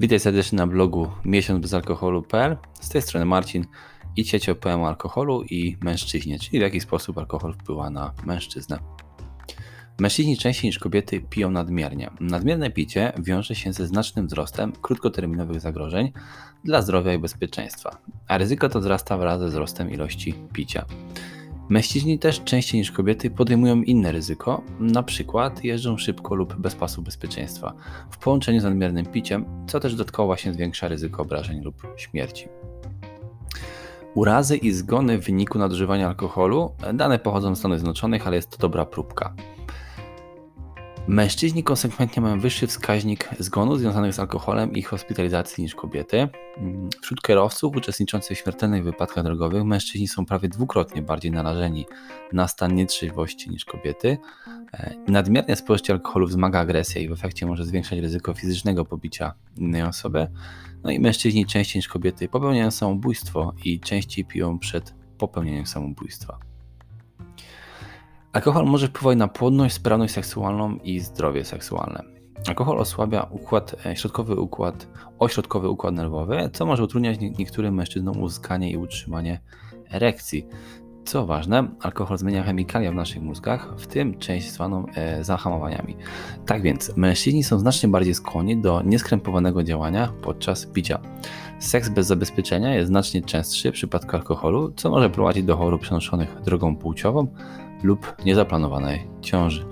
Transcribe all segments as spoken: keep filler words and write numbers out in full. Witaj serdecznie na blogu miesiąc bez alkoholu kropka p l. Z tej strony Marcin i dzisiaj opowiem o alkoholu i mężczyźnie, czyli w jaki sposób alkohol wpływa na mężczyznę. Mężczyźni częściej niż kobiety piją nadmiernie. Nadmierne picie wiąże się ze znacznym wzrostem krótkoterminowych zagrożeń dla zdrowia i bezpieczeństwa, a ryzyko to wzrasta wraz ze wzrostem ilości picia. Mężczyźni też częściej niż kobiety podejmują inne ryzyko, na przykład jeżdżą szybko lub bez pasu bezpieczeństwa, w połączeniu z nadmiernym piciem, co też dodatkowo właśnie zwiększa ryzyko obrażeń lub śmierci. Urazy i zgony w wyniku nadużywania alkoholu, dane pochodzą z Stanów Zjednoczonych, ale jest to dobra próbka. Mężczyźni konsekwentnie mają wyższy wskaźnik zgonów związanych z alkoholem i ich hospitalizacji niż kobiety. Wśród kierowców uczestniczących w śmiertelnych wypadkach drogowych mężczyźni są prawie dwukrotnie bardziej narażeni na stan nietrzeźwości niż kobiety. Nadmierne spożycie alkoholu wzmaga agresję i w efekcie może zwiększać ryzyko fizycznego pobicia innej osoby. No i mężczyźni częściej niż kobiety popełniają samobójstwo i częściej piją przed popełnieniem samobójstwa. Alkohol może wpływać na płodność, sprawność seksualną i zdrowie seksualne. Alkohol osłabia układ, środkowy układ, ośrodkowy układ nerwowy, co może utrudniać niektórym mężczyznom uzyskanie i utrzymanie erekcji. Co ważne, alkohol zmienia chemikalia w naszych mózgach, w tym część zwaną e, zahamowaniami. Tak więc mężczyźni są znacznie bardziej skłonni do nieskrępowanego działania podczas picia. Seks bez zabezpieczenia jest znacznie częstszy w przypadku alkoholu, co może prowadzić do chorób przenoszonych drogą płciową lub niezaplanowanej ciąży.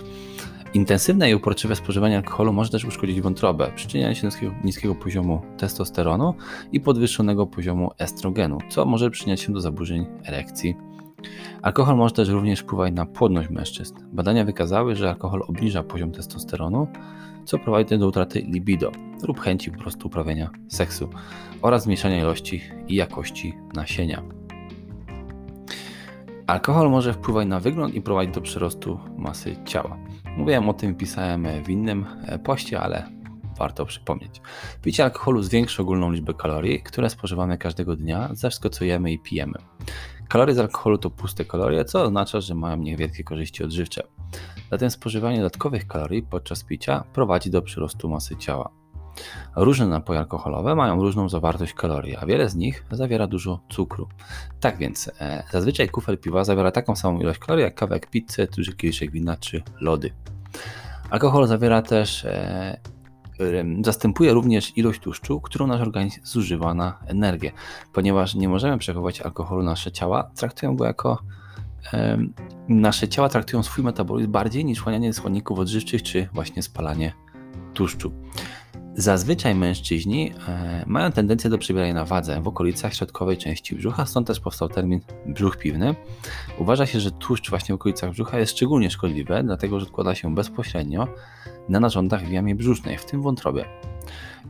Intensywne i uporczywe spożywanie alkoholu może też uszkodzić wątrobę, przyczyniając się do niskiego, niskiego poziomu testosteronu i podwyższonego poziomu estrogenu, co może przyczyniać się do zaburzeń erekcji. Alkohol może też również wpływać na płodność mężczyzn. Badania wykazały, że alkohol obniża poziom testosteronu, co prowadzi do utraty libido lub chęci po prostu uprawiania seksu oraz zmniejszania ilości i jakości nasienia. Alkohol może wpływać na wygląd i prowadzić do przyrostu masy ciała. Mówiłem o tym, pisałem w innym poście, ale warto przypomnieć. Picie alkoholu zwiększa ogólną liczbę kalorii, które spożywamy każdego dnia za wszystko, co jemy i pijemy. Kalorie z alkoholu to puste kalorie, co oznacza, że mają niewielkie korzyści odżywcze. Zatem spożywanie dodatkowych kalorii podczas picia prowadzi do przyrostu masy ciała. Różne napoje alkoholowe mają różną zawartość kalorii, a wiele z nich zawiera dużo cukru. Tak więc e, zazwyczaj kufel piwa zawiera taką samą ilość kalorii jak kawałek pizzy, duży kieliszek wina czy lody. Alkohol zawiera też, e, e, zastępuje również ilość tłuszczu, którą nasz organizm zużywa na energię. Ponieważ nie możemy przechowywać alkoholu, nasze ciała traktują go jako e, nasze ciała traktują swój metabolizm bardziej niż chłanianie składników odżywczych czy właśnie spalanie tłuszczu. Zazwyczaj mężczyźni e, mają tendencję do przybierania na wadze w okolicach środkowej części brzucha, stąd też powstał termin brzuch piwny. Uważa się, że tłuszcz właśnie w okolicach brzucha jest szczególnie szkodliwy, dlatego że odkłada się bezpośrednio na narządach w jamie brzusznej, w tym wątrobie.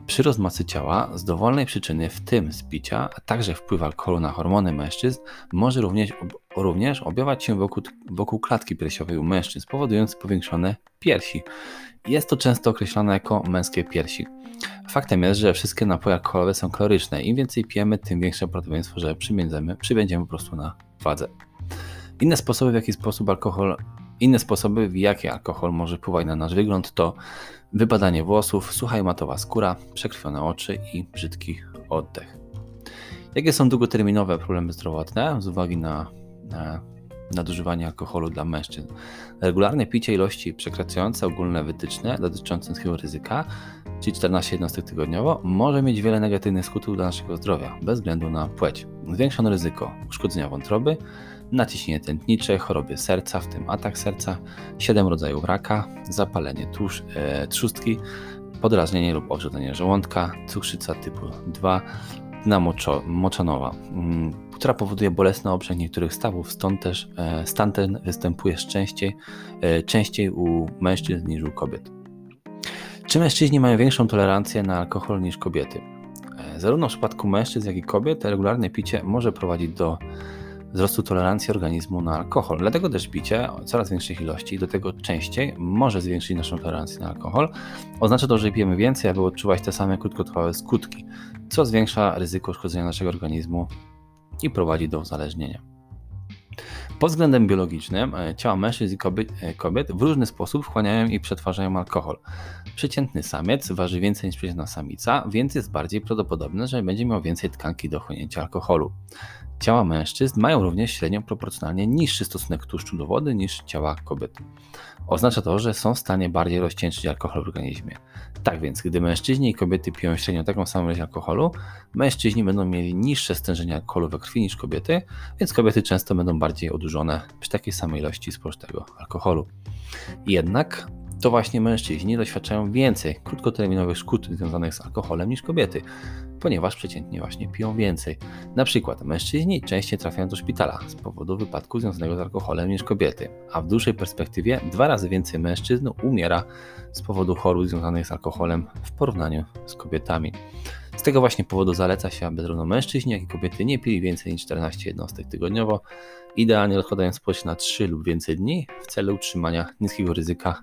Przyrost masy ciała z dowolnej przyczyny, w tym z picia, a także wpływ alkoholu na hormony mężczyzn, może również, ob, również objawiać się wokół, wokół klatki piersiowej u mężczyzn, powodując powiększone piersi. Jest to często określane jako męskie piersi. Faktem jest, że wszystkie napoje alkoholowe są kaloryczne. Im więcej pijemy, tym większe prawdopodobieństwo, że przybędziemy, przybędziemy po prostu na wadze. Inne sposoby, w jaki sposób alkohol, inne sposoby, w jakie alkohol może wpływać na nasz wygląd, to wypadanie włosów, sucha i matowa skóra, przekrwione oczy i brzydki oddech. Jakie są długoterminowe problemy zdrowotne z uwagi na, na nadużywanie alkoholu dla mężczyzn? Regularne picie ilości przekraczające ogólne wytyczne dotyczące naszego ryzyka, czyli czternaście jednostek tygodniowo, może mieć wiele negatywnych skutków dla naszego zdrowia, bez względu na płeć. Zwiększone ryzyko uszkodzenia wątroby, naciśnienie tętnicze, choroby serca, w tym atak serca, siedem rodzajów raka, zapalenie tłusz, e, trzustki, podrażnienie lub obrzedzenie żołądka, cukrzyca typu dwa, dna moczo, moczanowa, m, która powoduje bolesny obrzęk niektórych stawów, stąd też e, stan ten występuje częściej, e, częściej u mężczyzn niż u kobiet. Czy mężczyźni mają większą tolerancję na alkohol niż kobiety? E, zarówno w przypadku mężczyzn, jak i kobiet regularne picie może prowadzić do wzrostu tolerancji organizmu na alkohol. Dlatego też picie coraz większych ilości, do tego częściej, może zwiększyć naszą tolerancję na alkohol. Oznacza to, że pijemy więcej, aby odczuwać te same krótkotrwałe skutki, co zwiększa ryzyko uszkodzenia naszego organizmu i prowadzi do uzależnienia. Pod względem biologicznym ciała mężczyzn i kobiet w różny sposób wchłaniają i przetwarzają alkohol. Przeciętny samiec waży więcej niż przeciętna samica, więc jest bardziej prawdopodobne, że będzie miał więcej tkanki do chłonięcia alkoholu. Ciała mężczyzn mają również średnio proporcjonalnie niższy stosunek tłuszczu do wody niż ciała kobiet. Oznacza to, że są w stanie bardziej rozcieńczyć alkohol w organizmie. Tak więc, gdy mężczyźni i kobiety piją średnio taką samą ilość alkoholu, mężczyźni będą mieli niższe stężenie alkoholu we krwi niż kobiety, więc kobiety często będą bardziej odurzone przy takiej samej ilości spożytego alkoholu. Jednak to właśnie mężczyźni doświadczają więcej krótkoterminowych szkód związanych z alkoholem niż kobiety, ponieważ przeciętnie właśnie piją więcej. Na przykład mężczyźni częściej trafiają do szpitala z powodu wypadku związanego z alkoholem niż kobiety, a w dłuższej perspektywie dwa razy więcej mężczyzn umiera z powodu chorób związanych z alkoholem w porównaniu z kobietami. Z tego właśnie powodu zaleca się, aby zarówno mężczyźni, jak i kobiety nie pili więcej niż czternaście jednostek tygodniowo, idealnie rozkładając poś na trzy lub więcej dni w celu utrzymania niskiego ryzyka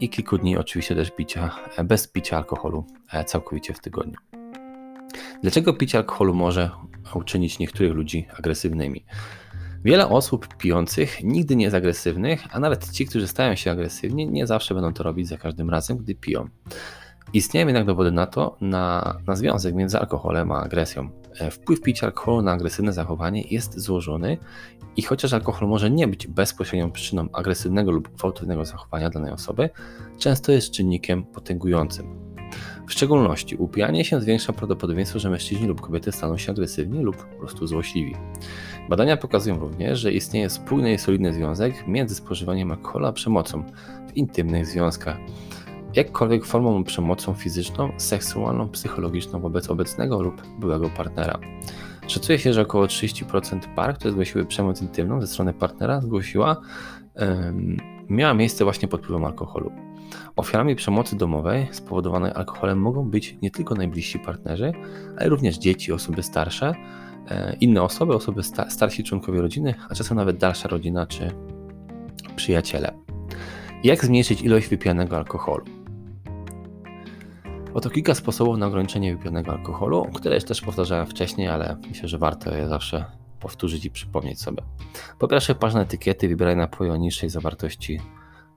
i kilku dni oczywiście też picia, bez picia alkoholu całkowicie w tygodniu. Dlaczego picie alkoholu może uczynić niektórych ludzi agresywnymi? Wiele osób pijących nigdy nie jest agresywnych, a nawet ci, którzy stają się agresywni, nie zawsze będą to robić za każdym razem, gdy piją. Istnieją jednak dowody na to, na, na związek między alkoholem a agresją. Wpływ picia alkoholu na agresywne zachowanie jest złożony i chociaż alkohol może nie być bezpośrednią przyczyną agresywnego lub gwałtownego zachowania danej osoby, często jest czynnikiem potęgującym. W szczególności upijanie się zwiększa prawdopodobieństwo, że mężczyźni lub kobiety staną się agresywni lub po prostu złośliwi. Badania pokazują również, że istnieje spójny i solidny związek między spożywaniem alkoholu a przemocą w intymnych związkach. Jakkolwiek formą przemocą fizyczną, seksualną, psychologiczną wobec obecnego lub byłego partnera. Szacuje się, że około trzydzieści procent par, które zgłosiły przemoc intymną ze strony partnera, zgłosiła, um, miała miejsce właśnie pod wpływem alkoholu. Ofiarami przemocy domowej spowodowanej alkoholem mogą być nie tylko najbliżsi partnerzy, ale również dzieci, osoby starsze, inne osoby, osoby sta- starsi członkowie rodziny, a czasem nawet dalsza rodzina czy przyjaciele. Jak zmniejszyć ilość wypijanego alkoholu? Oto kilka sposobów na ograniczenie wypijanego alkoholu, które już też powtarzałem wcześniej, ale myślę, że warto je zawsze powtórzyć i przypomnieć sobie. Po pierwsze, patrz na etykiety, wybieraj napoje o niższej zawartości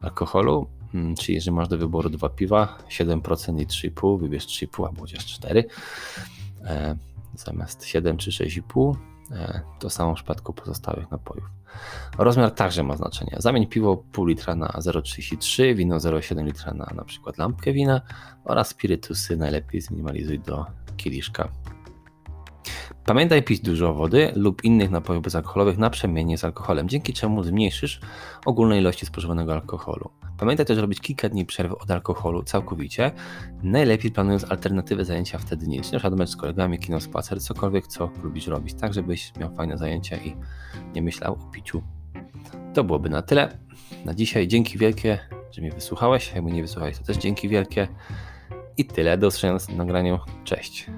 alkoholu, czyli jeżeli masz do wyboru dwa piwa, siedem procent i trzy i pół procent, wybierz trzy i pół procent albo chociaż cztery procent, e, zamiast siedem czy sześć i pół procent. To samo w przypadku pozostałych napojów. Rozmiar także ma znaczenie. Zamień piwo pół litra na zero przecinek trzydzieści trzy, wino zero przecinek siedem litra na na przykład lampkę wina oraz spirytusy najlepiej zminimalizuj do kieliszka. Pamiętaj pić dużo wody lub innych napojów bezalkoholowych naprzemiennie z alkoholem, dzięki czemu zmniejszysz ogólne ilości spożywanego alkoholu. Pamiętaj też robić kilka dni przerwy od alkoholu całkowicie, najlepiej planując alternatywę zajęcia wtedy nic, na przykład mecz z kolegami, kino, spacer, cokolwiek co lubisz robić, tak żebyś miał fajne zajęcia i nie myślał o piciu. To byłoby na tyle na dzisiaj. Dzięki wielkie, że mnie wysłuchałeś, jak mnie nie wysłuchałeś to też dzięki wielkie i tyle, do usłyszenia w następnym nagraniu, cześć.